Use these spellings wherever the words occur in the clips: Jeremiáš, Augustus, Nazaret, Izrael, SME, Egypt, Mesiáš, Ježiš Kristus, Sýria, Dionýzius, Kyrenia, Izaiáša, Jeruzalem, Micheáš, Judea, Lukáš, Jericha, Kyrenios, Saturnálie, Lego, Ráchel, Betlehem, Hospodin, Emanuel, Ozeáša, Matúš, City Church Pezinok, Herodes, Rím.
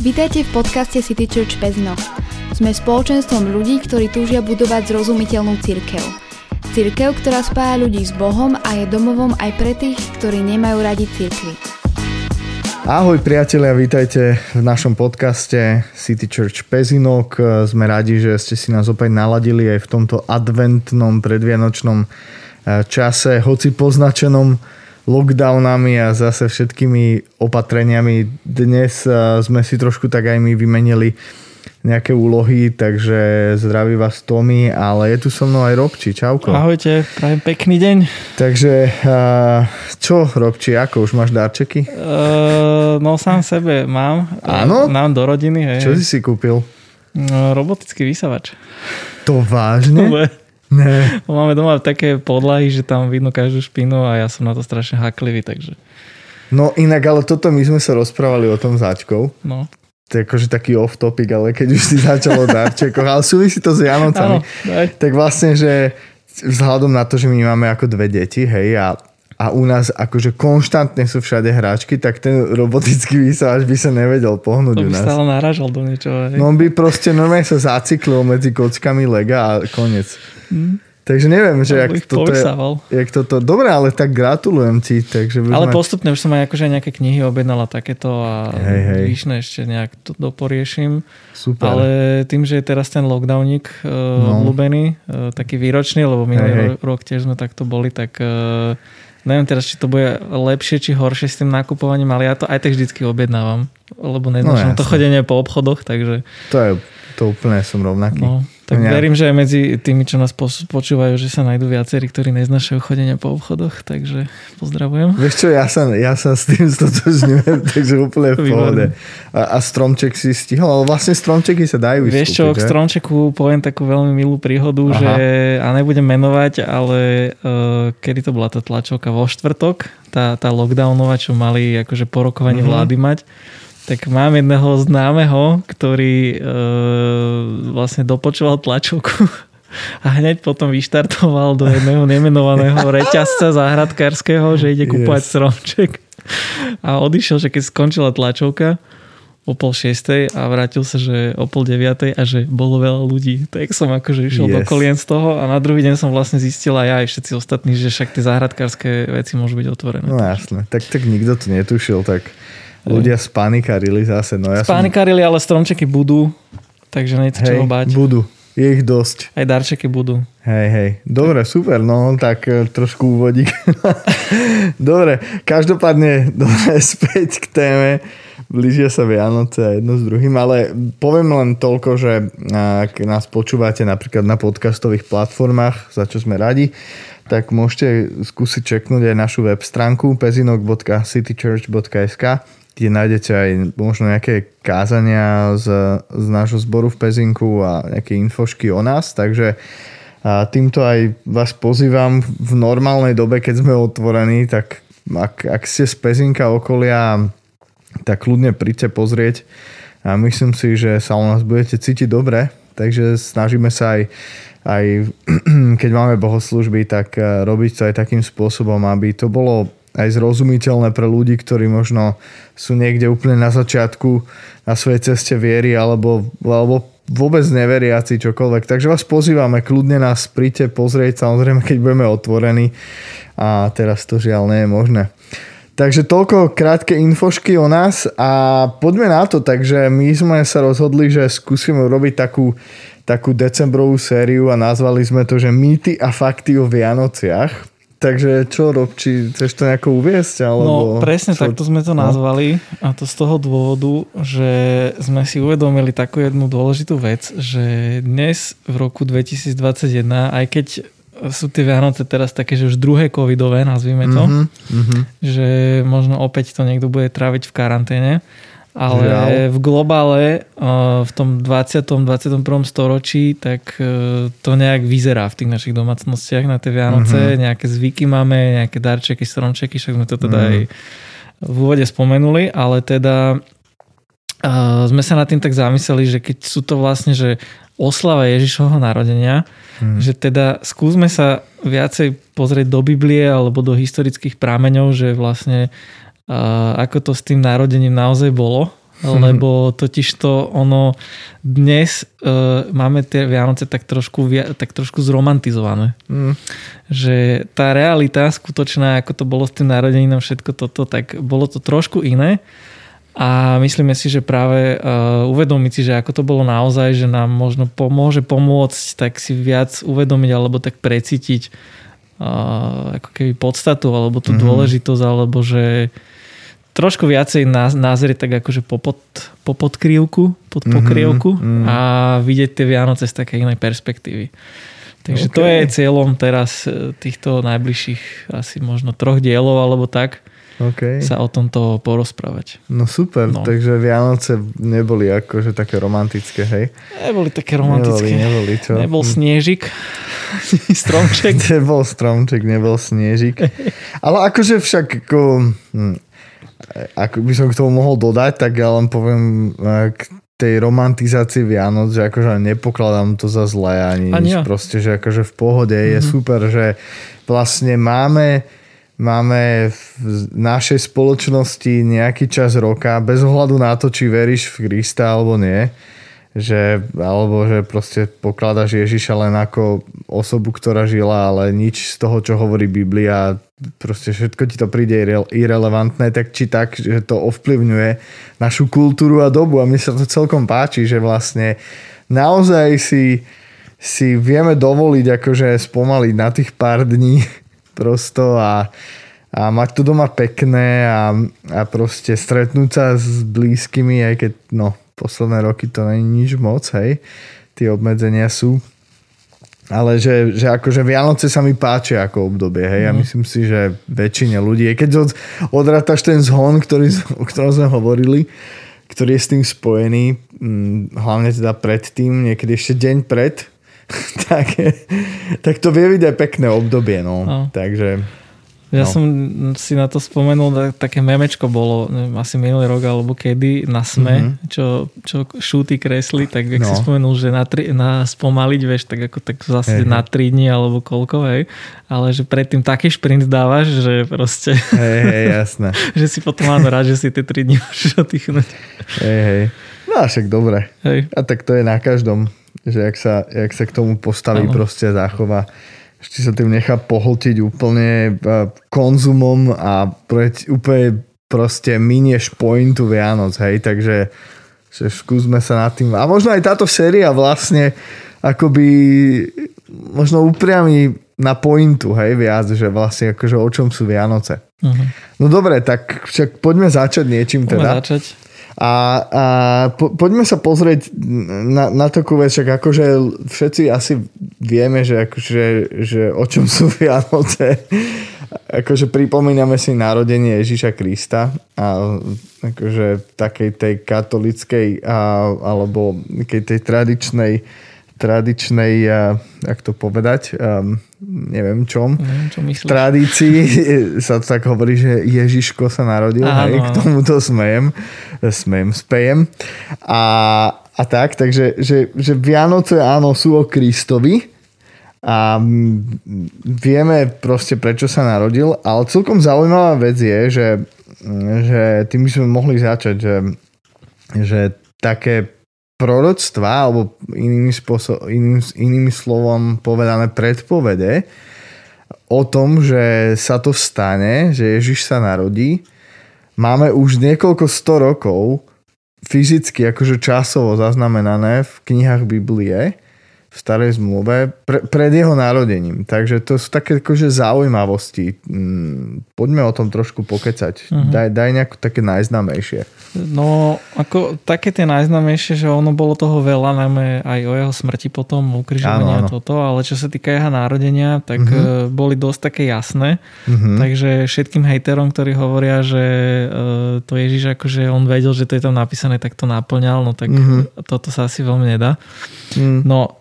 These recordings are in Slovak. Vitajte v podcaste City Church Pezinok. Sme spoločenstvom ľudí, ktorí túžia budovať zrozumiteľnú cirkev. Cirkev, ktorá spája ľudí s Bohom a je domovom aj pre tých, ktorí nemajú radi cirkvi. Ahoj priatelia, vítajte v našom podcaste City Church Pezinok. Sme radi, že ste si nás opäť naladili aj v tomto adventnom predvianočnom čase, hoci poznačenom lockdownami a zase všetkými opatreniami. Dnes sme si trošku tak aj my vymenili nejaké úlohy, takže zdraví vás Tomi, ale je tu so mnou aj Robči. Čauko. Ahojte, prajem pekný deň. Takže čo Robči, ako už máš darčeky? No sám sebe mám. Áno? Nám do rodiny. Hej. Čo si kúpil? No, robotický vysavač. To vážne? Ne. Máme doma také podlahy, že tam vidno každú špinu a ja som na to strašne haklivý, takže... No inak, ale toto my sme sa rozprávali o tom s Aťkou. No. To je akože taký off-topic, ale keď už si začalo o darčekoch, ale súvisí to s Janocami. Áno, tak vlastne, že vzhľadom na to, že my máme ako dve deti, hej, a u nás akože konštantne sú všade hráčky, tak ten robotický vysávač by sa nevedel pohnúť u nás. To by stále narážal do niečoho. Hej. No on by proste normálne sa zacyklil medzi kockami lega a koniec. Takže neviem, že jak toto je... Jak toto... Dobre, ale tak gratulujem ti. Takže ale postupne už som aj akože nejaké knihy objednala takéto a výšne ešte nejak to doporiešim. Super. Ale tým, že je teraz ten lockdowník obľúbený, taký výročný, lebo minulý rok tiež sme takto boli, tak... Neviem teraz, či to bude lepšie, či horšie s tým nakupovaním, ale ja to aj tak vždycky objednávam, lebo neznášam to chodenie po obchodoch, takže... To úplne som rovnaký. No, tak verím, že aj medzi tými, čo nás počúvajú, že sa nájdú viacerí, ktorí neznášajú chodenie po obchodoch, takže pozdravujem. Vieš čo, ja sa s tým stotožňujem, takže úplne v pohode. A stromček si stihol, ale vlastne stromčeky sa dajú vystúpiť. Vieš čo, k stromčeku poviem takú veľmi milú príhodu, že, a nebudem menovať, ale kedy to bola tá tlačovka? Vo štvrtok, tá lockdownová, čo mali akože porokovanie vlády mať. Tak mám jedného známeho, ktorý vlastne dopočúval tlačovku a hneď potom vyštartoval do jedného nemenovaného reťazca záhradkárskeho, že ide kúpať stromček. A odišiel, že keď skončila tlačovka o 5:30 a vrátil sa, že o 8:30 a že bolo veľa ľudí. Tak som akože išiel do kolien z toho a na druhý deň som vlastne zistil aj ja aj všetci ostatní, že však tie záhradkárske veci môžu byť otvorené. No jasné, tak nikto to netušil, tak... Ľudia spanikarili zase. No, spanikarili, ale stromčeky budú, takže nejde čoho báť. Budú, je ich dosť. Aj darčeky budú. Hej. Dobre, super, no tak trošku úvodík. Dobre, každopádne späť k téme. Blížia sa Vianoce jedno s druhým, ale poviem len toľko, že ak nás počúvate napríklad na podcastových platformách, za čo sme radi, tak môžete skúsiť čeknúť aj našu web stránku pezinok.citychurch.sk, kde nájdete aj možno nejaké kázania z nášho zboru v Pezinku a nejaké infošky o nás, takže týmto aj vás pozývam v normálnej dobe, keď sme otvorení, tak ak ste z Pezinka okolia, tak kľudne príďte pozrieť a myslím si, že sa u nás budete cítiť dobre, takže snažíme sa aj keď máme bohoslužby, tak robiť to aj takým spôsobom, aby to bolo aj zrozumiteľné pre ľudí, ktorí možno sú niekde úplne na začiatku na svojej ceste viery alebo vôbec neveriaci čokoľvek. Takže vás pozývame, kľudne nás príďte pozrieť, samozrejme, keď budeme otvorení a teraz to žiaľ nie je možné. Takže toľko krátke infošky o nás a poďme na to. Takže my sme sa rozhodli, že skúsime urobiť takú decembrovú sériu a nazvali sme to, že mýty a fakty o Vianociach. Takže čo, Robči, chceš to nejako uviesť? Alebo... No presne, takto sme to nazvali a to z toho dôvodu, že sme si uvedomili takú jednu dôležitú vec, že dnes v roku 2021, aj keď sú tie Vianoce teraz také, že už druhé covidové, nazvime to, že možno opäť to niekto bude tráviť v karanténe, ale v globále v tom 20. 21. storočí tak to nejak vyzerá v tých našich domácnostiach na tie Vianoce, nejaké zvyky máme, nejaké darčeky, stromčeky, však sme to teda aj v úvode spomenuli, ale teda sme sa nad tým tak zamysleli, že keď sú to vlastne, že oslava Ježišovho narodenia, že teda skúsme sa viacej pozrieť do Biblie alebo do historických prameňov, že vlastne ako to s tým narodením naozaj bolo lebo totižto ono dnes máme tie Vianoce tak trošku zromantizované. Že tá realita skutočná, ako to bolo s tým narodeninom, všetko toto, tak bolo to trošku iné. A myslíme si, že práve uvedomiť si, že ako to bolo naozaj, že nám možno môže pomôcť tak si viac uvedomiť alebo tak precítiť ako keby podstatu alebo tú dôležitosť, alebo že trošku viacej názrieť tak akože pod pokrievku a vidieť tie Vianoce z takej inej perspektívy. Takže to je cieľom teraz týchto najbližších asi možno 3 dielov alebo tak. Okay. Sa o tomto porozprávať. No super, no. Takže Vianoce neboli akože také romantické, hej? Neboli také romantické. Neboli čo? Nebol snežik, stromček. Nebol stromček, nebol snežik. Ale akože však, ako by som k tomu mohol dodať, tak ja len poviem k tej romantizácii Vianoc, že akože nepokladám to za zlé ani nič. Proste, že akože v pohode je super, že vlastne máme v našej spoločnosti nejaký čas roka, bez ohľadu na to, či veríš v Krista alebo nie, že proste pokladaš Ježiša len ako osobu, ktorá žila, ale nič z toho, čo hovorí Biblia, proste všetko ti to príde irelevantné, tak či tak, že to ovplyvňuje našu kultúru a dobu. A mne sa to celkom páči, že vlastne naozaj si vieme dovoliť akože spomaliť na tých pár dní prosto a mať to doma pekné a proste stretnúť sa s blízkymi, aj keď posledné roky to nie je nič moc, hej, tie obmedzenia sú, ale že akože Vianoce sa mi páčia ako obdobie, hej, a myslím si, že väčšine ľudí, keď odrátaš ten zhon, o ktorom sme hovorili, ktorý je s tým spojený, hlavne teda predtým, niekedy ešte deň pred, tak to vie byť aj pekné obdobie, no. Takže... Ja som si na to spomenul, také memečko bolo, neviem, asi minulý rok alebo kedy, na SME, čo šúty kresli, tak jak si spomenul, že na spomaliť, vieš, tak ako tak zase na 3 dní alebo koľko, hej, ale že predtým taký šprint dávaš, že proste... Hej, jasné. Že si potom mám rád, že si tie 3 dní môžeš oddychnúť. Hej. No však dobre. Hej. A tak to je na každom. Že jak sa k tomu postaví, proste zachová. Ešte sa tým nechá pohltiť úplne konzumom a úplne proste minieš pointu Vianoc, hej, takže skúsme sa nad tým. A možno aj táto séria vlastne akoby možno upriami na pointu, hej, viac, že vlastne akože o čom sú Vianoce. No dobre, tak však poďme začať niečím teda. Poďme sa pozrieť na takú vec, akože všetci asi vieme, že o čom sú Vianoce. Akože pripomíname si narodenie Ježiša Krista a akože takej tej katolíckej alebo tej tradičnej, jak to povedať, neviem čo tradícii sa tak hovorí, že Ježiško sa narodil, hej, k tomuto spejem. A tak, takže že Vianoce, áno, sú o Kristovi a vieme proste, prečo sa narodil, ale celkom zaujímavá vec je, že tým by sme mohli začať, že také proroctvá, alebo iným slovom povedané predpovede o tom, že sa to stane, že Ježiš sa narodí, máme už niekoľko 100 rokov fyzicky, akože časovo zaznamenané v knihách Biblie, v Starej zmluve, pred jeho narodením. Takže to sú také akože zaujímavosti. Poďme o tom trošku pokecať. Daj nejaké také najznámejšie. No, ako také tie najznámejšie, že ono bolo toho veľa, najmä aj o jeho smrti potom, ukrižovania a toto, ale čo sa týka jeho narodenia, tak boli dosť také jasné. Takže všetkým hejterom, ktorí hovoria, že to Ježiš, akože on vedel, že to je tam napísané, tak to naplňal, no tak toto sa asi veľmi nedá. No,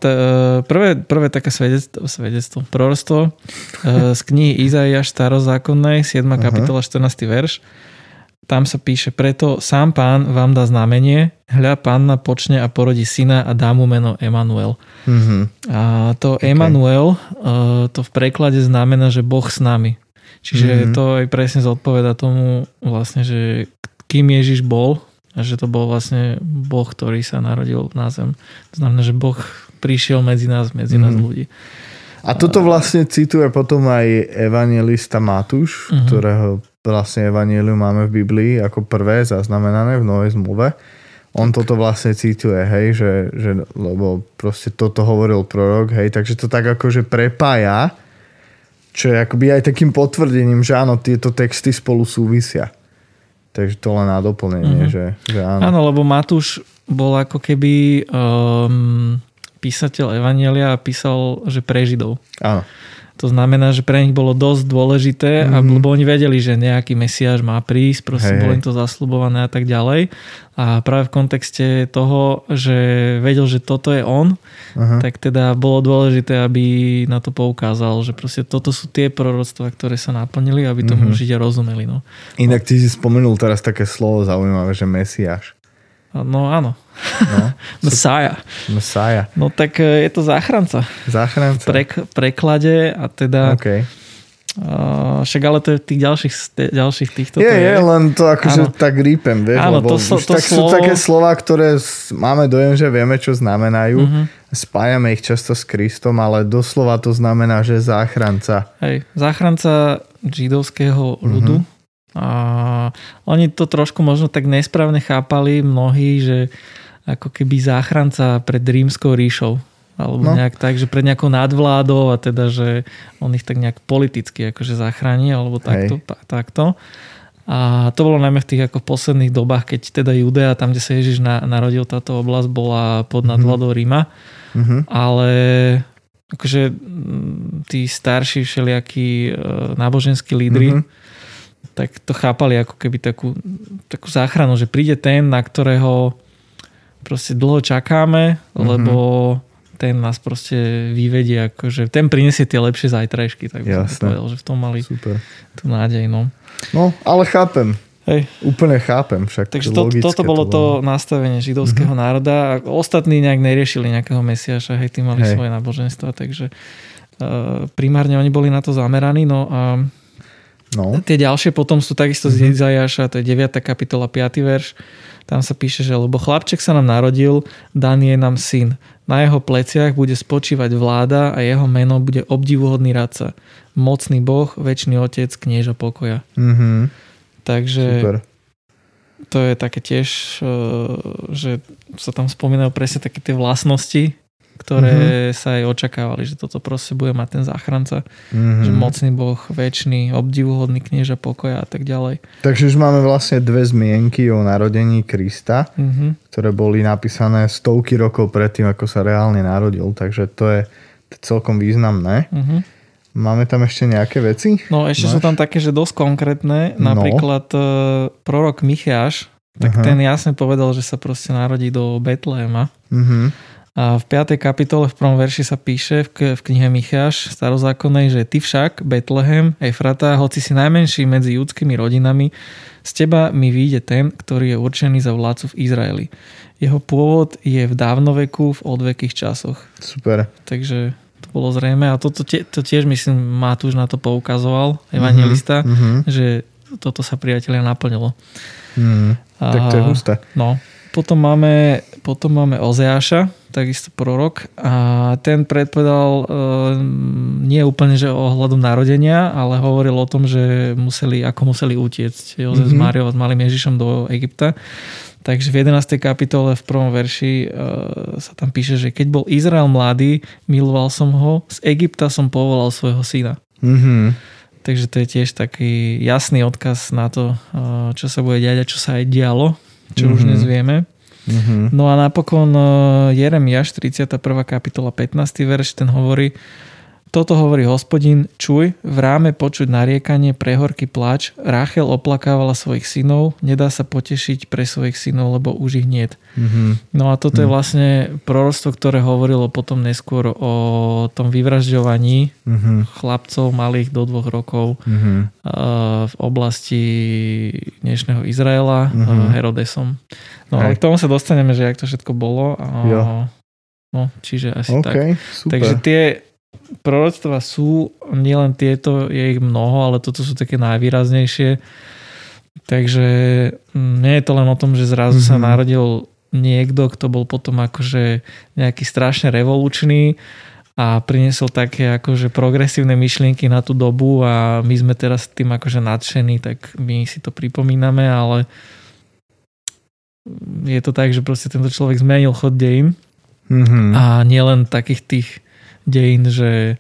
prvé také svedectvo, proroctvo z knihy Izaiáša starozákonnej, 7. kapitola, 14. verš. Tam sa píše: preto sám Pán vám dá znamenie, hľa, panna počne a porodí syna a dá mu meno Emanuel. A to Emanuel, to v preklade znamená, že Boh s nami. Čiže to aj presne zodpovedá tomu vlastne, že kým Ježiš bol A že to bol vlastne Boh, ktorý sa narodil na zem. To znamená, že Boh prišiel medzi nás ľudí. A toto vlastne cituje potom aj evanjelista Matúš, ktorého vlastne evanjelium máme v Biblii ako prvé zaznamenané v Novej zmluve. On toto vlastne cituje, hej, že lebo proste toto hovoril prorok, hej, takže to tak akože prepája, čo je akoby aj takým potvrdením, že áno, tieto texty spolu súvisia. Takže to len na doplnenie, že áno. Áno, lebo Matúš bol ako keby písateľ evanjelia a písal, že pre Židov. Áno. To znamená, že pre nich bolo dosť dôležité, lebo oni vedeli, že nejaký Mesiáš má prísť, proste bolo im to zasľubované a tak ďalej. A práve v kontexte toho, že vedel, že toto je on, tak teda bolo dôležité, aby na to poukázal, že proste toto sú tie proroctvá, ktoré sa naplnili, aby tomu Židia rozumeli. No. Inak ty si spomenul teraz také slovo zaujímavé, že Mesiáš. No áno. No. Messiah. No tak je to záchranca. V preklade a teda... Okay. Však ale to je v tých ďalších týchto... Je, len to akože tak rýpem, vieš, áno, lebo sú také slova, ktoré máme dojem, že vieme, čo znamenajú. Spájame ich často s Kristom, ale doslova to znamená, že záchranca. Hej, záchranca židovského ľudu. A oni to trošku možno tak nesprávne chápali mnohí, že ako keby záchranca pred rímskou ríšou alebo nejak tak, že pred nejakou nadvládou a teda, že on ich tak nejak politicky akože zachrání alebo takto. A to bolo najmä v tých ako posledných dobách, keď teda Judea, tam kde sa Ježiš narodil, táto oblasť bola pod nadvládou Ríma, ale akože tí starší všelijakí náboženskí lídri tak to chápali ako keby takú záchranu, že príde ten, na ktorého proste dlho čakáme, lebo ten nás proste vyvedie, akože ten prinesie tie lepšie zajtrajšky, tak by som povedal, že v tom mali super tú nádej. No ale chápem. Hej. Úplne chápem, však takže to logické. Takže toto bolo to nastavenie židovského národa a ostatní nejak neriešili nejakého Mesiáša, hej, tí mali svoje náboženstva, takže primárne oni boli na to zameraní, no a tie ďalšie potom sú takisto z Izaiáša, to je 9. kapitola 5. verš. Tam sa píše, že lebo chlapček sa nám narodil, daný je nám syn. Na jeho pleciach bude spočívať vláda a jeho meno bude obdivuhodný radca. Mocný Boh, večný Otec, knieža pokoja. Takže super. To je také tiež, že sa tam spomínajú presne také tie vlastnosti, ktoré sa aj očakávali, že toto proste bude mať ten záchranca, že mocný Boh, večný, obdivuhodný knieža pokoja a tak ďalej. Takže už máme vlastne dve zmienky o narodení Krista, ktoré boli napísané stovky rokov predtým, ako sa reálne narodil, takže to je celkom významné. Máme tam ešte nejaké veci? No ešte sú tam také, že dosť konkrétne, napríklad prorok Micheáš, tak ten jasne povedal, že sa proste narodí do Betlehema. A v 5. kapitole v prvom verši sa píše v knihe Micheáš starozákonnej, že ty však, Betlehem, Efrata, hoci si najmenší medzi judskými rodinami, z teba mi vyjde ten, ktorý je určený za vládcu v Izraeli. Jeho pôvod je v dávnoveku, v odvekých časoch. Super. Takže to bolo zrejme. A to tiež, myslím, Matúš na to poukazoval, evanjelista, že toto sa priatelia naplnilo. Tak to je husté. No. Potom máme Ozeáša, takisto prorok, a ten predpovedal nie úplne, že ohľadom narodenia, ale hovoril o tom, že museli utiecť Jozef s Máriou a s malým Ježišom do Egypta. Takže v 11. kapitole v prvom verši sa tam píše, že keď bol Izrael mladý, miloval som ho, z Egypta som povolal svojho syna. Takže to je tiež taký jasný odkaz na to, čo sa bude diať a čo sa aj dialo, čo už dnes vieme. No a napokon Jeremiáš, 31. kapitola 15. verš, ten hovorí: toto hovorí Hospodin, čuj, v ráme počuť nariekanie, prehorký pláč, Ráchel oplakávala svojich synov, nedá sa potešiť pre svojich synov, lebo už ich niet. No a toto je vlastne proroctvo, ktoré hovorilo potom neskôr o tom vyvražďovaní chlapcov malých do 2 rokov v oblasti dnešného Izraela Herodesom. No ale k tomu sa dostaneme, že jak to všetko bolo. No, čiže asi tak. Super. Takže tie proroctvá sú, nielen tieto, je ich mnoho, ale toto sú také najvýraznejšie. Takže nie je to len o tom, že zrazu sa narodil niekto, kto bol potom akože nejaký strašne revolučný a priniesol také akože progresívne myšlienky na tú dobu a my sme teraz tým akože nadšení, tak my si to pripomíname, ale je to tak, že proste tento človek zmenil chod dejín a nielen takých tých dejín, že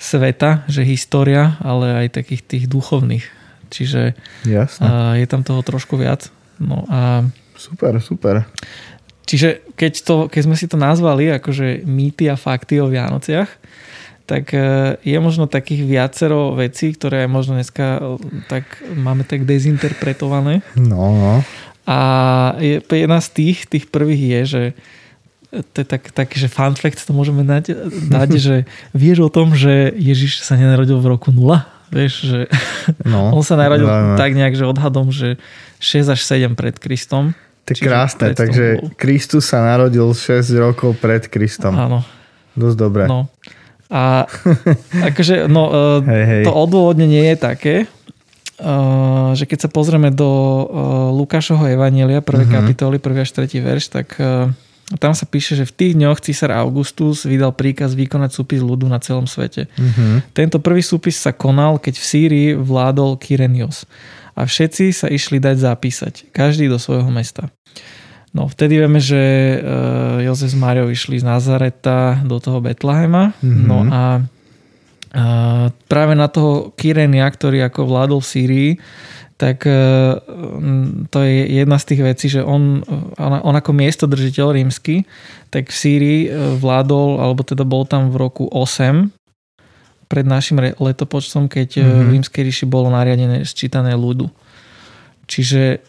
sveta, že história, ale aj takých tých duchovných. Čiže je tam toho trošku viac. No a super, super. Čiže keď sme si to nazvali akože mýty a fakty o Vianociach, tak je možno takých viacero vecí, ktoré možno dneska tak, máme tak dezinterpretované. No. A jedna z tých prvých je, že to je taký, že fun fact to môžeme dať, že vieš o tom, že Ježiš sa nenarodil v roku 0? Vieš, že on sa narodil tak nejak, že odhadom, že 6 až 7 pred Kristom. To je krásne, takže Kristus sa narodil 6 rokov pred Kristom. Áno. Dosť dobre. No. A akože, hej. To odôvodnenie je také, že keď sa pozrieme do Lukášovho evanjelia, 1. kapitoly, 1. až 3. verš, tak tam sa píše, že v tých dňoch císar Augustus vydal príkaz vykonať súpis ľudu na celom svete. Tento prvý súpis sa konal, keď v Sýrii vládol Kyrenios. A všetci sa išli dať zapísať, každý do svojho mesta. No, vtedy vieme, že Jozef s Máriou išli z Nazareta do toho Betlehema. No a práve na toho Kyrenia, ktorý ako vládol v Sýrii, tak to je jedna z tých vecí, že on ako miestodržiteľ rímsky, tak v Sýrii vládol, alebo teda bol tam v roku 8 pred našim letopočtom, keď v rímskej ríši bolo nariadené sčítané ľudu. Čiže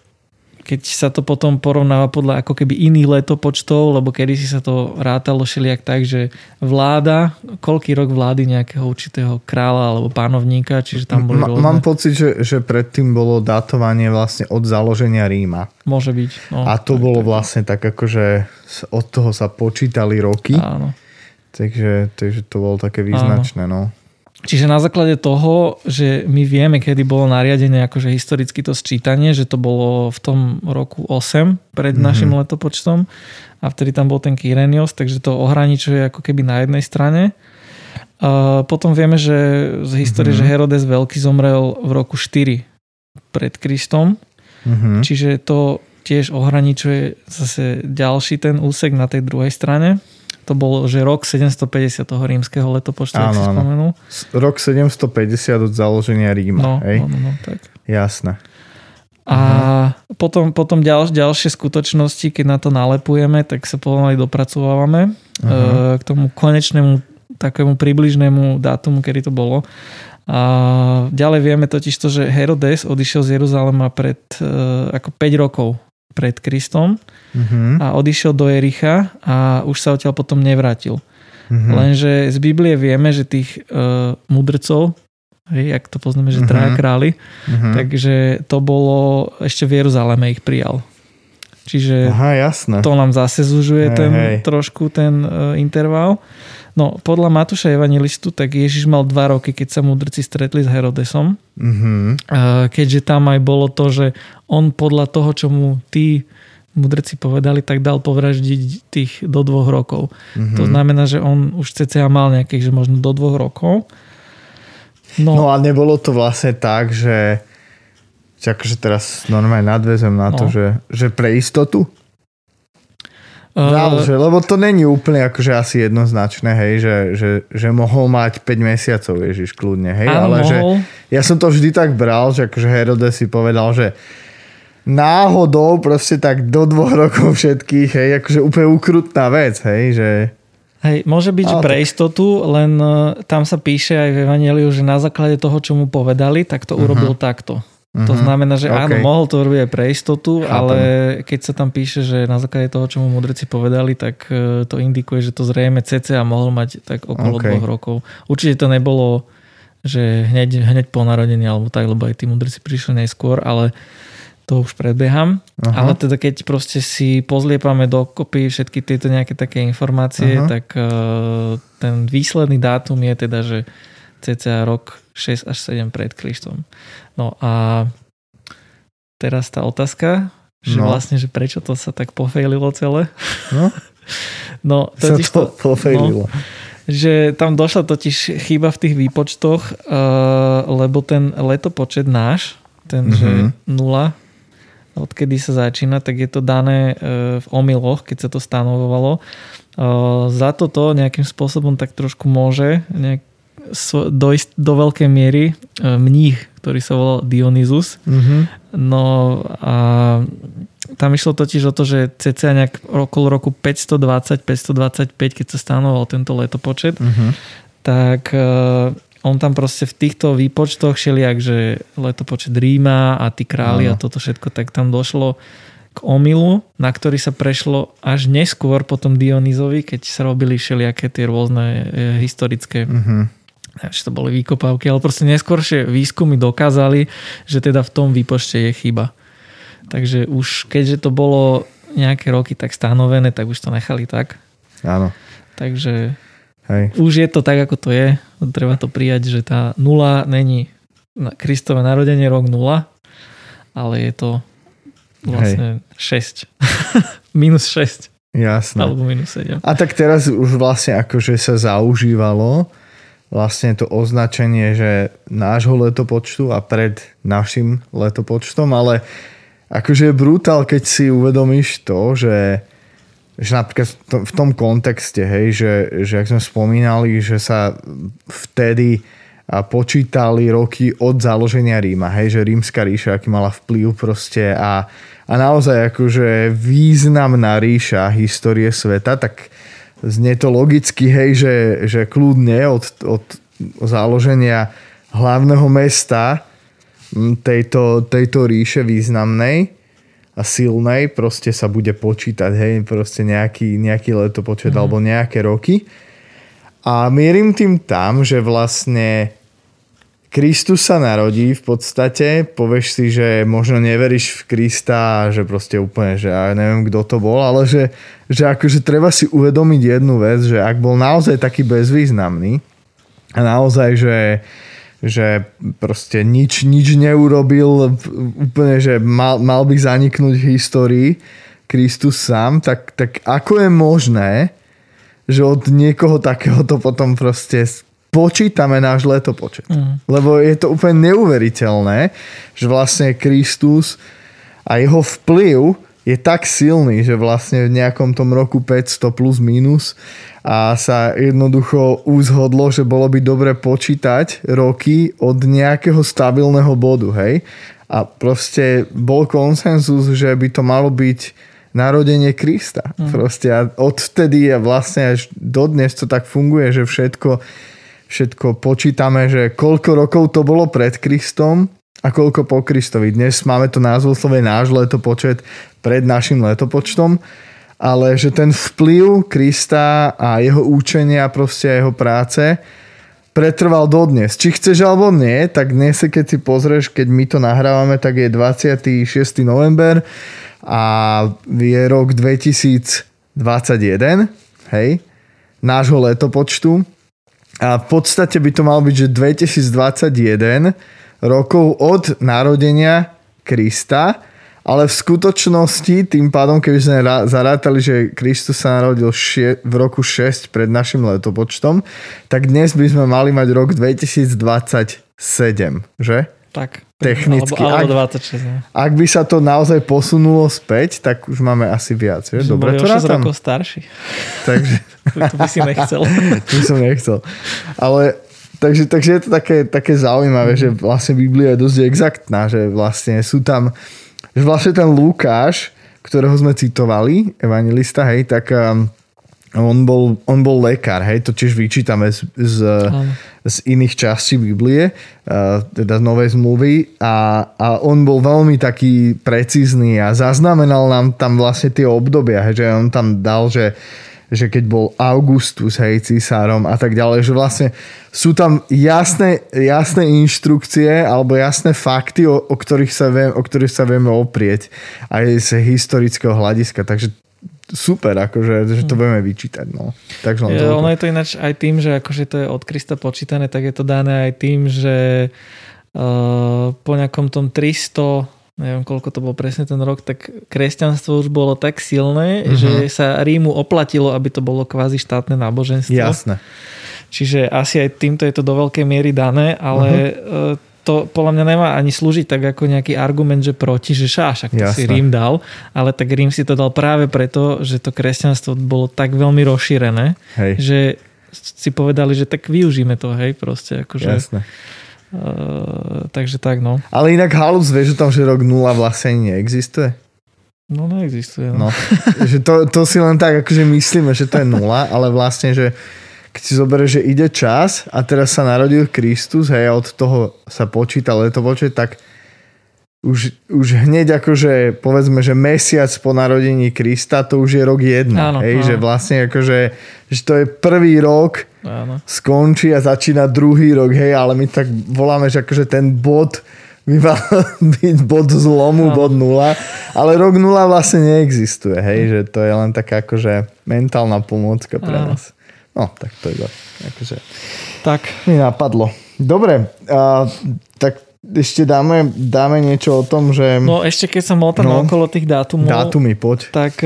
keď sa to potom porovnáva podľa ako keby iných letopočtov, lebo kedysi sa to rátalo šeliak tak, že vláda, koľký rok vlády nejakého určitého kráľa alebo pánovníka, čiže tam boli rôzne. Mám pocit, že predtým bolo dátovanie vlastne od založenia Ríma. Môže byť. No, a to tak, bolo vlastne tak, akože od toho sa počítali roky. Áno. Takže to bolo také význačné. Áno. No. Čiže na základe toho, že my vieme, kedy bolo nariadené akože historicky to sčítanie, že to bolo v tom roku 8 pred našim letopočtom a vtedy tam bol ten Kyrenios, takže to ohraničuje ako keby na jednej strane. Potom vieme, že z histórie, že Herodes Veľký zomrel v roku 4 pred Kristom, čiže to tiež ohraničuje zase ďalší ten úsek na tej druhej strane. To bol, že rok 750 toho rímskeho letopočtu, ak si spomenul. Rok 750 od založenia Ríma. No, tak. Jasné. A potom ďalšie skutočnosti, keď na to nalepujeme, tak sa pomaly dopracovávame k tomu konečnému takému približnému dátumu, kedy to bolo. A ďalej vieme totiž to, že Herodes odišiel z Jeruzalema pred ako 5 rokov pred Kristom a odišiel do Jericha a už sa odtiaľ potom nevrátil. Lenže z Biblie vieme, že tých mudrcov, jak to poznáme, že traja králi, takže to bolo ešte v Jeruzaleme ich prijal. Čiže to nám zase zužuje trošku ten interval. No, podľa Matúša Evangelistu, tak Ježiš mal 2 roky, keď sa mudrci stretli s Herodesom. Keďže tam aj bolo to, že on podľa toho, čo mu tí mudrci povedali, tak dal povraždiť tých do 2 rokov. To znamená, že on už cca mal nejakých, že možno do 2 rokov. No a nebolo to vlastne tak, že akože teraz normálne nadväzujem na to, že pre istotu? Že, lebo to není úplne akože asi jednoznačné, hej, že mohol mať 5 mesiacov Ježiš kľudne, hej, ale že ja som to vždy tak bral, že akože Herodes si povedal, že náhodou proste tak do 2 rokov všetkých, hej, akože úplne ukrutná vec, hej, že hej, môže byť, že pre istotu, len tam sa píše aj v Evangeliu, že na základe toho, čo mu povedali, tak to urobil takto. To znamená, že áno, mohol to robiť aj pre istotu, ale keď sa tam píše, že na základe toho, čo mu mudrci povedali, tak to indikuje, že to zrejme cca mohol mať tak okolo 2 rokov. Určite to nebolo, že hneď po narodení alebo tak, lebo aj tí mudrci prišli neskôr, ale to už predbieham. Ale teda keď proste si pozliepame dokopy všetky tieto nejaké také informácie, tak ten výsledný dátum je teda, že cca rok 6 až 7 pred Kristom. No a teraz tá otázka, že vlastne, že prečo to sa tak pofejlilo celé? No, totiž sa to pofejlilo. Že tam došla totiž chyba v tých výpočtoch, lebo ten letopočet náš, ten, že 0, odkedy sa začína, tak je to dané v omyloch, keď sa to stanovovalo. Za toto nejakým spôsobom tak trošku môže dojsť do veľkej miery mních, ktorý sa volal Dionýzius. No a tam išlo totiž o to, že cca nejak okolo roku 520-525, keď sa stanoval tento letopočet, tak on tam proste v týchto výpočtoch šeliak, že letopočet Ríma a tí králi a toto všetko, tak tam došlo k omylu, na ktorý sa prešlo až neskôr potom Dionýzovi, keď sa robili šeliaké tie rôzne historické neviem, či to boli výkopávky, ale proste neskôršie výskumy dokázali, že teda v tom výpočte je chyba. Takže už keďže to bolo nejaké roky tak stanovené, tak už to nechali tak. Áno. Takže už je to tak, ako to je. Treba to prijať, že tá nula není Kristové narodenie rok 0, ale je to vlastne 6. minus 6. Jasné. Alebo minus 7. A tak teraz už vlastne akože sa zaužívalo vlastne to označenie, že nášho letopočtu a pred našim letopočtom, ale akože je brutál, keď si uvedomíš to, že napríklad v tom kontexte, hej, že ak sme spomínali, že sa vtedy počítali roky od založenia Ríma, hej, že Rímska ríša, aký mala vplyv proste a naozaj akože významná ríša histórie sveta, tak znie to logicky, hej, že kľudne od založenia hlavného mesta tejto ríše významnej a silnej proste sa bude počítať, hej, proste nejaký letopočet alebo nejaké roky. A mierim tým tam, že vlastne Kristus sa narodí v podstate, povieš si, že možno neveríš v Krista, že proste úplne, že ja neviem, kto to bol, ale že akože treba si uvedomiť jednu vec, že ak bol naozaj taký bezvýznamný a naozaj, že proste nič neurobil, úplne, že mal by zaniknúť v histórii Kristus sám, tak ako je možné, že od niekoho takého to potom proste počítame náš letopočet. Lebo je to úplne neuveriteľné, že vlastne Kristus a jeho vplyv je tak silný, že vlastne v nejakom tom roku 500 plus minus a sa jednoducho uzhodlo, že bolo by dobre počítať roky od nejakého stabilného bodu, hej? A proste bol konsenzus, že by to malo byť narodenie Krista. Proste a odtedy a vlastne až dodnes to tak funguje, že všetko počítame, že koľko rokov to bolo pred Kristom a koľko po Kristovi. Dnes máme to názvoslovie náš letopočet pred našim letopočtom, ale že ten vplyv Krista a jeho učenia, proste jeho práce pretrval dodnes. Či chceš alebo nie, tak dnes, keď si pozrieš, keď my to nahrávame, tak je 26. november a je rok 2021, hej, nášho letopočtu. A v podstate by to mal byť, že 2021 rokov od narodenia Krista, ale v skutočnosti tým pádom, keby sme zarátali, že Kristus sa narodil v roku 6 pred našim letopočtom, tak dnes by sme mali mať rok 2027, že? Tak. Technicky. Alebo 26. Ak by sa to naozaj posunulo späť, tak už máme asi viac. Že? Dobre, to rátam. Boli 6 rokov starší. Takže to by si nechcel. To by som nechcel. Ale Takže je to také zaujímavé, že vlastne Biblia je dosť exaktná, že vlastne sú tam, že vlastne ten Lukáš, ktorého sme citovali, evangelista, hej, tak on bol lekár, hej, to tiež vyčítame z iných častí Biblie, teda z Novej zmluvy a on bol veľmi taký precízny a zaznamenal nám tam vlastne tie obdobia, hej, že on tam dal, že keď bol Augustus, hej, císárom a tak ďalej, že vlastne sú tam jasné inštrukcie alebo jasné fakty, o ktorých sa vieme oprieť aj z historického hľadiska. Takže super, akože, že to budeme vyčítať. No. Takže ono je to ináč aj tým, že akože to je od Krista počítané, tak je to dané aj tým, že po nejakom tom 300 neviem koľko to bol presne ten rok, tak kresťanstvo už bolo tak silné, že sa Rímu oplatilo, aby to bolo kvázi štátne náboženstvo. Jasné. Čiže asi aj týmto je to do veľkej miery dané, ale to podľa mňa nemá ani slúžiť tak ako nejaký argument, že proti, že však to si Rím dal, ale tak Rím si to dal práve preto, že to kresťanstvo bolo tak veľmi rozšírené, že si povedali, že tak využíme to, proste akože. Jasné. Takže tak, no. Ale inak halus, vieš o tom, že rok 0 vlastne neexistuje? No, neexistuje. No. Že to si len tak akože myslíme, že to je 0, ale vlastne, že keď si zoberieš, že ide čas a teraz sa narodil Kristus, hej, a od toho sa počíta letopočet, tak už hneď akože povedzme, že mesiac po narodení Krista, to už je rok 1, hej, že vlastne akože, že to je prvý rok, skončí a začína druhý rok, hej, ale my tak voláme, že akože ten bod by mal byť bod zlomu, bod nula, ale rok 0 vlastne neexistuje, hej, že to je len taká akože mentálna pomôcka pre nás. No, tak to je akože. Tak mi napadlo. Dobre, tak ešte dáme niečo o tom, že... No ešte keď som motal okolo tých dátumov... Dátumy, poď. Tak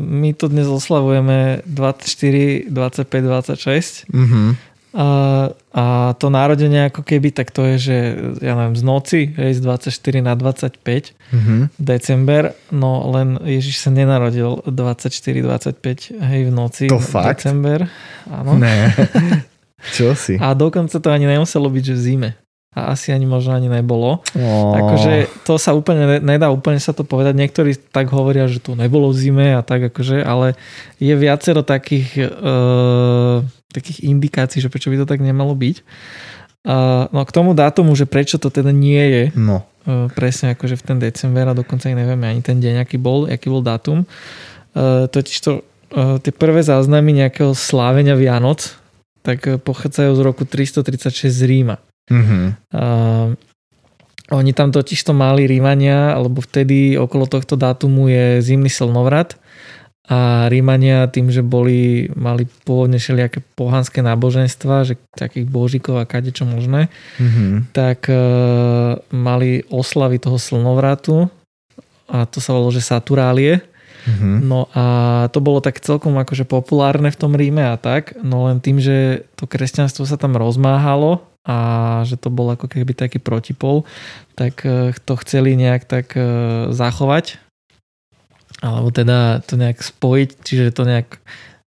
my to dnes oslavujeme 24, 25, 26. A to narodenie ako keby, tak to je, že ja neviem, z noci, hej, z 24 na 25 december, no len Ježiš sa nenarodil 24-25, hej, v noci. To fakt? December, áno. Ne. Čo si? A dokonca to ani nemuselo byť, že v zime. A asi ani možno ani nebolo. Oh. Akože to sa úplne nedá úplne sa to povedať. Niektorí tak hovoria, že to nebolo v zime a tak akože, ale je viacero takých indikácií, že prečo by to tak nemalo byť. No k tomu dátumu, že prečo to teda nie je presne akože v ten december a dokonca aj nevieme ani ten deň, aký bol dátum. Totiž to tie prvé záznamy nejakého slávenia Vianoc tak pochádzajú z roku 336 z Ríma. Oni tam totiž to mali Rímania, alebo vtedy okolo tohto dátumu je zimný slnovrat a Rímania tým, že mali pôvodne všelijaké pohanské náboženstva, že takých božíkov a kadečo možné, tak mali oslavy toho slnovratu a to sa volalo, že Saturnálie. No a to bolo tak celkom akože populárne v tom Ríme a tak, no len tým, že to kresťanstvo sa tam rozmáhalo a že to bol ako keby taký protipol, tak to chceli nejak tak zachovať alebo teda to nejak spojiť, čiže to nejak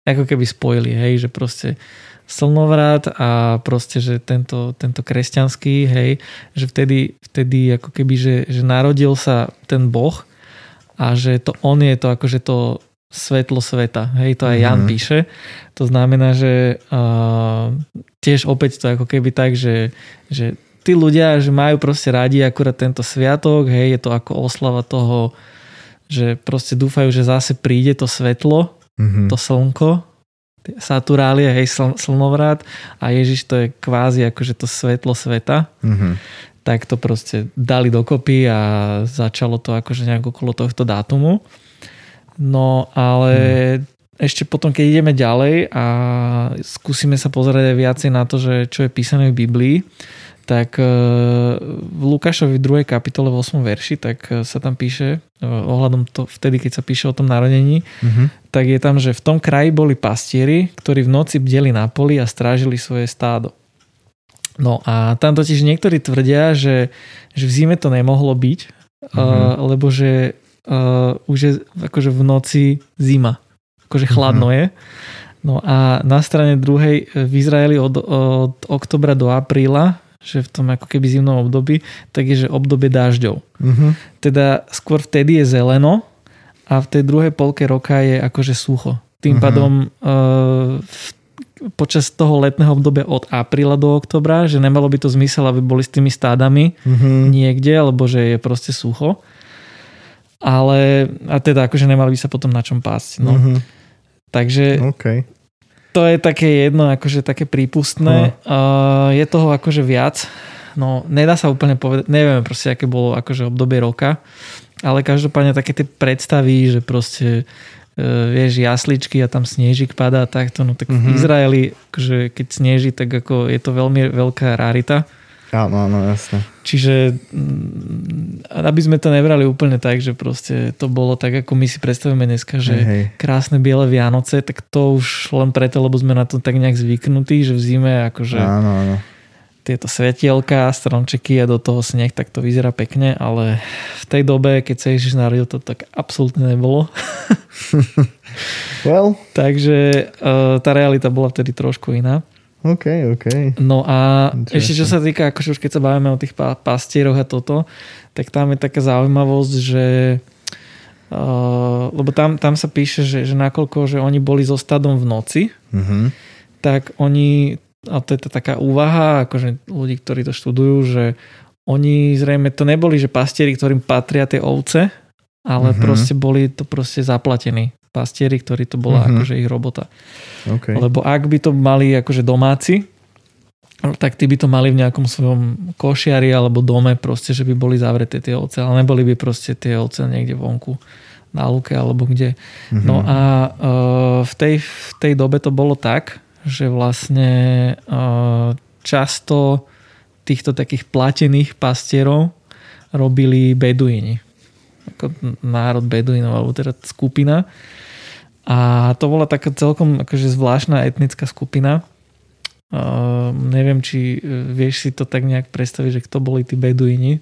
ako keby spojili, hej, že proste slnovrat a proste, že tento kresťanský, hej, že vtedy ako keby, že narodil sa ten Boh a že to on je to akože to svetlo sveta. Hej, to aj Jan píše. To znamená, že tiež opäť to ako keby tak, že tí ľudia, že majú proste radi akurát tento sviatok, hej, je to ako oslava toho, že proste dúfajú, že zase príde to svetlo, to slnko, Saturnálie, hej, slnovrat a Ježiš to je kvázi akože to svetlo sveta. Tak to proste dali dokopy a začalo to akože nejak okolo tohto dátumu. No ale ešte potom, keď ideme ďalej a skúsime sa pozrieť aj viacej na to, že čo je písané v Biblii, tak v Lukášovi 2. kapitole v 8. verši, tak sa tam píše, ohľadom to, vtedy, keď sa píše o tom narodení, tak je tam, že v tom kraji boli pastieri, ktorí v noci bdeli na poli a strážili svoje stádo. No a tam totiž niektorí tvrdia, že v zime to nemohlo byť, lebo že už je akože v noci zima, akože chladno je. No a na strane druhej v Izraeli od oktobra do apríla, že v tom ako keby zimnom období, tak je, že obdobie dážďov. Teda skôr vtedy je zeleno a v tej druhej polke roka je akože sucho. Tým pádom počas toho letného obdobia od apríla do oktobra, že nemalo by to zmysel, aby boli s tými stádami niekde, lebo že je proste sucho. Ale, a teda akože nemali by sa potom na čom pásť. No. Takže to je také jedno, akože také prípustné. Je toho akože viac. No, nedá sa úplne povedať, neviem proste, aké bolo akože obdobie roka, ale každopádne také tie predstavy, že proste vieš, jasličky a tam snežík padá a takto, no tak v Izraeli akože keď sneží, tak ako je to veľmi veľká rarita. Áno, jasne. Čiže aby sme to nebrali úplne tak, že proste to bolo tak, ako my si predstavíme dneska, že krásne biele Vianoce, tak to už len preto, lebo sme na to tak nejak zvyknutí, že v zime akože tieto svetielka, stromčeky a do toho sneh, tak to vyzerá pekne, ale v tej dobe, keď sa Ježiš narodil, to tak absolútne nebolo. Takže tá realita bola vtedy trošku iná. OK. No a ešte čo sa týka, akože už keď sa bavíme o tých pastieroch a toto, tak tam je taká zaujímavosť, že lebo tam sa píše, že nakoľko, že oni boli so stadom v noci, tak oni, a to je taká úvaha, akože ľudí, ktorí to študujú, že oni zrejme to neboli, že pastieri, ktorým patria tie ovce, ale proste boli to proste zaplatení pastieri, ktorí to bola akože ich robota. Lebo ak by to mali akože domáci, tak tí by to mali v nejakom svojom košiari alebo dome proste, že by boli zavreté tie ovce, ale neboli by proste tie ovce niekde vonku na lúke alebo kde. No a v tej dobe to bolo tak, že vlastne často týchto takých platených pastierov robili beduíni. Ako národ beduínov, alebo teda skupina. A to bola taká celkom akože zvláštna etnická skupina. Neviem, či vieš si to tak nejak predstaviť, že kto boli tí beduíni.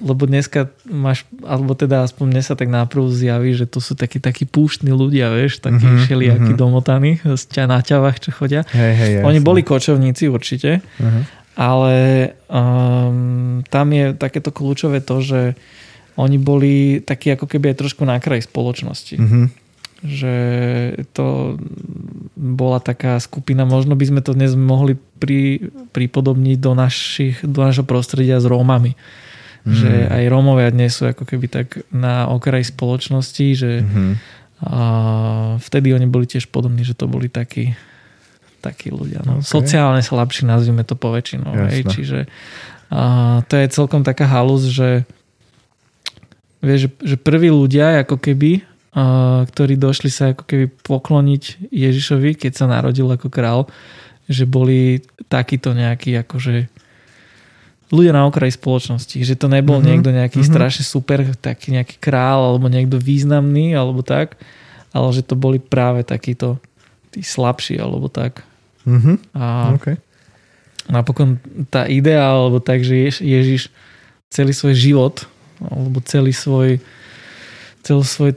Lebo dneska máš, alebo teda aspoň mne sa tak náprv zjaví, že to sú takí púštni ľudia, vieš, takí šelijakí domotaní na ťavách, čo chodia. Oni boli kočovníci určite, ale tam je takéto kľúčové to, že oni boli takí ako keby aj trošku na kraji spoločnosti. Že to bola taká skupina, možno by sme to dnes mohli pripodobniť do nášho prostredia s Rómami. Že aj Rómovia dnes sú ako keby tak na okraji spoločnosti, že a vtedy oni boli tiež podobní, že to boli takí ľudia. No. Sociálne slabší, nazvime to poväčšinou. Čiže to je celkom taká halus, že vieš, že prví ľudia, ako keby, ktorí došli sa ako keby pokloniť Ježišovi, keď sa narodil ako kráľ, že boli takíto nejakí akože ľudia na okraji spoločnosti. Že to nebol niekto nejaký strašne super, taký nejaký kráľ, alebo niekto významný, alebo tak, ale že to boli práve takíto tí slabší, alebo tak. Napokon tá idea, alebo tak, že Ježiš celý svoj život alebo celý svoj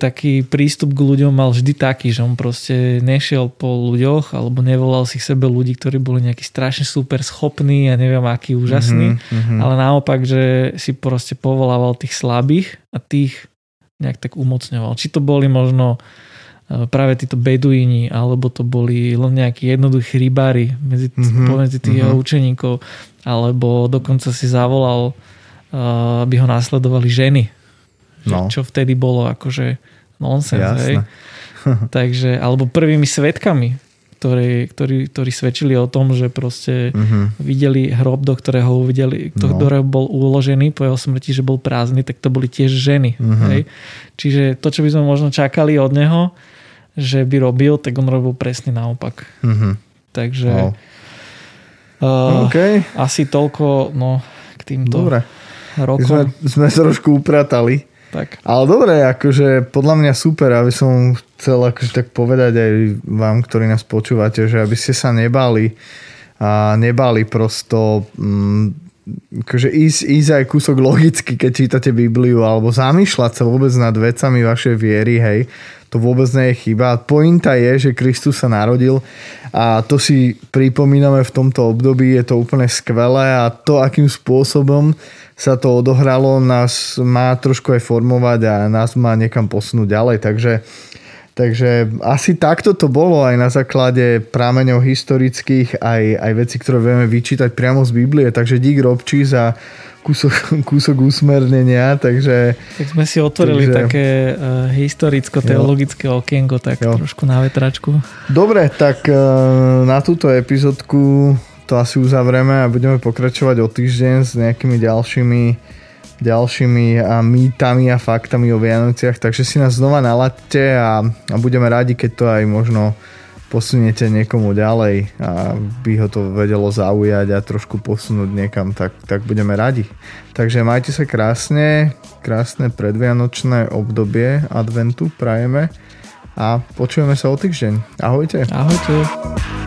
taký prístup k ľuďom mal vždy taký, že on proste nešiel po ľuďoch alebo nevolal si k sebe ľudí, ktorí boli nejakí strašne super schopní a neviem aký úžasný, ale naopak, že si proste povolával tých slabých a tých nejak tak umocňoval. Či to boli možno práve títo beduíni, alebo to boli len nejakí jednoduchí rybári pomedzi tých jeho učeníkov, alebo dokonca si zavolal, aby ho nasledovali ženy. Čo vtedy bolo akože nonsens. Hej? Takže, alebo prvými svedkami, ktorí svedčili o tom, že proste videli hrob, do ktorého ktorého bol uložený po jeho smrti, že bol prázdny, tak to boli tiež ženy. Hej? Čiže to, čo by sme možno čakali od neho, že by robil, tak on robil presne naopak. Takže asi toľko k týmto rokom. Sme sa trošku upratali. Tak. Ale dobre, akože podľa mňa super, aby som chcel akože tak povedať aj vám, ktorí nás počúvate, že aby ste sa nebali a nebali prosto akože ísť aj kúsok logicky, keď čítate Bibliu, alebo zamýšľať sa vôbec nad vecami vašej viery, hej. To vôbec nie je chyba. Pointa je, že Kristus sa narodil a to si pripomíname v tomto období, je to úplne skvelé a to, akým spôsobom sa to odohralo, nás má trošku aj formovať a nás má niekam posunúť ďalej. Takže asi takto to bolo aj na základe prameňov historických, aj veci, ktoré vieme vyčítať priamo z Biblie. Takže dík Robči za kúsok usmernenia. Takže, tak sme si otvorili také historicko-teologické okienko, tak trošku na vetračku. Dobre, tak na túto epizódku to asi uzavrieme a budeme pokračovať o týždeň s nejakými ďalšími mýtami a faktami o Vianociach, takže si nás znova naladte a budeme radi, keď to aj možno posuniete niekomu ďalej a by ho to vedelo zaujať a trošku posunúť niekam, tak budeme radi. Takže majte sa krásne, krásne predvianočné obdobie adventu prajeme a počujeme sa o týždeň. Ahojte. Ahojte.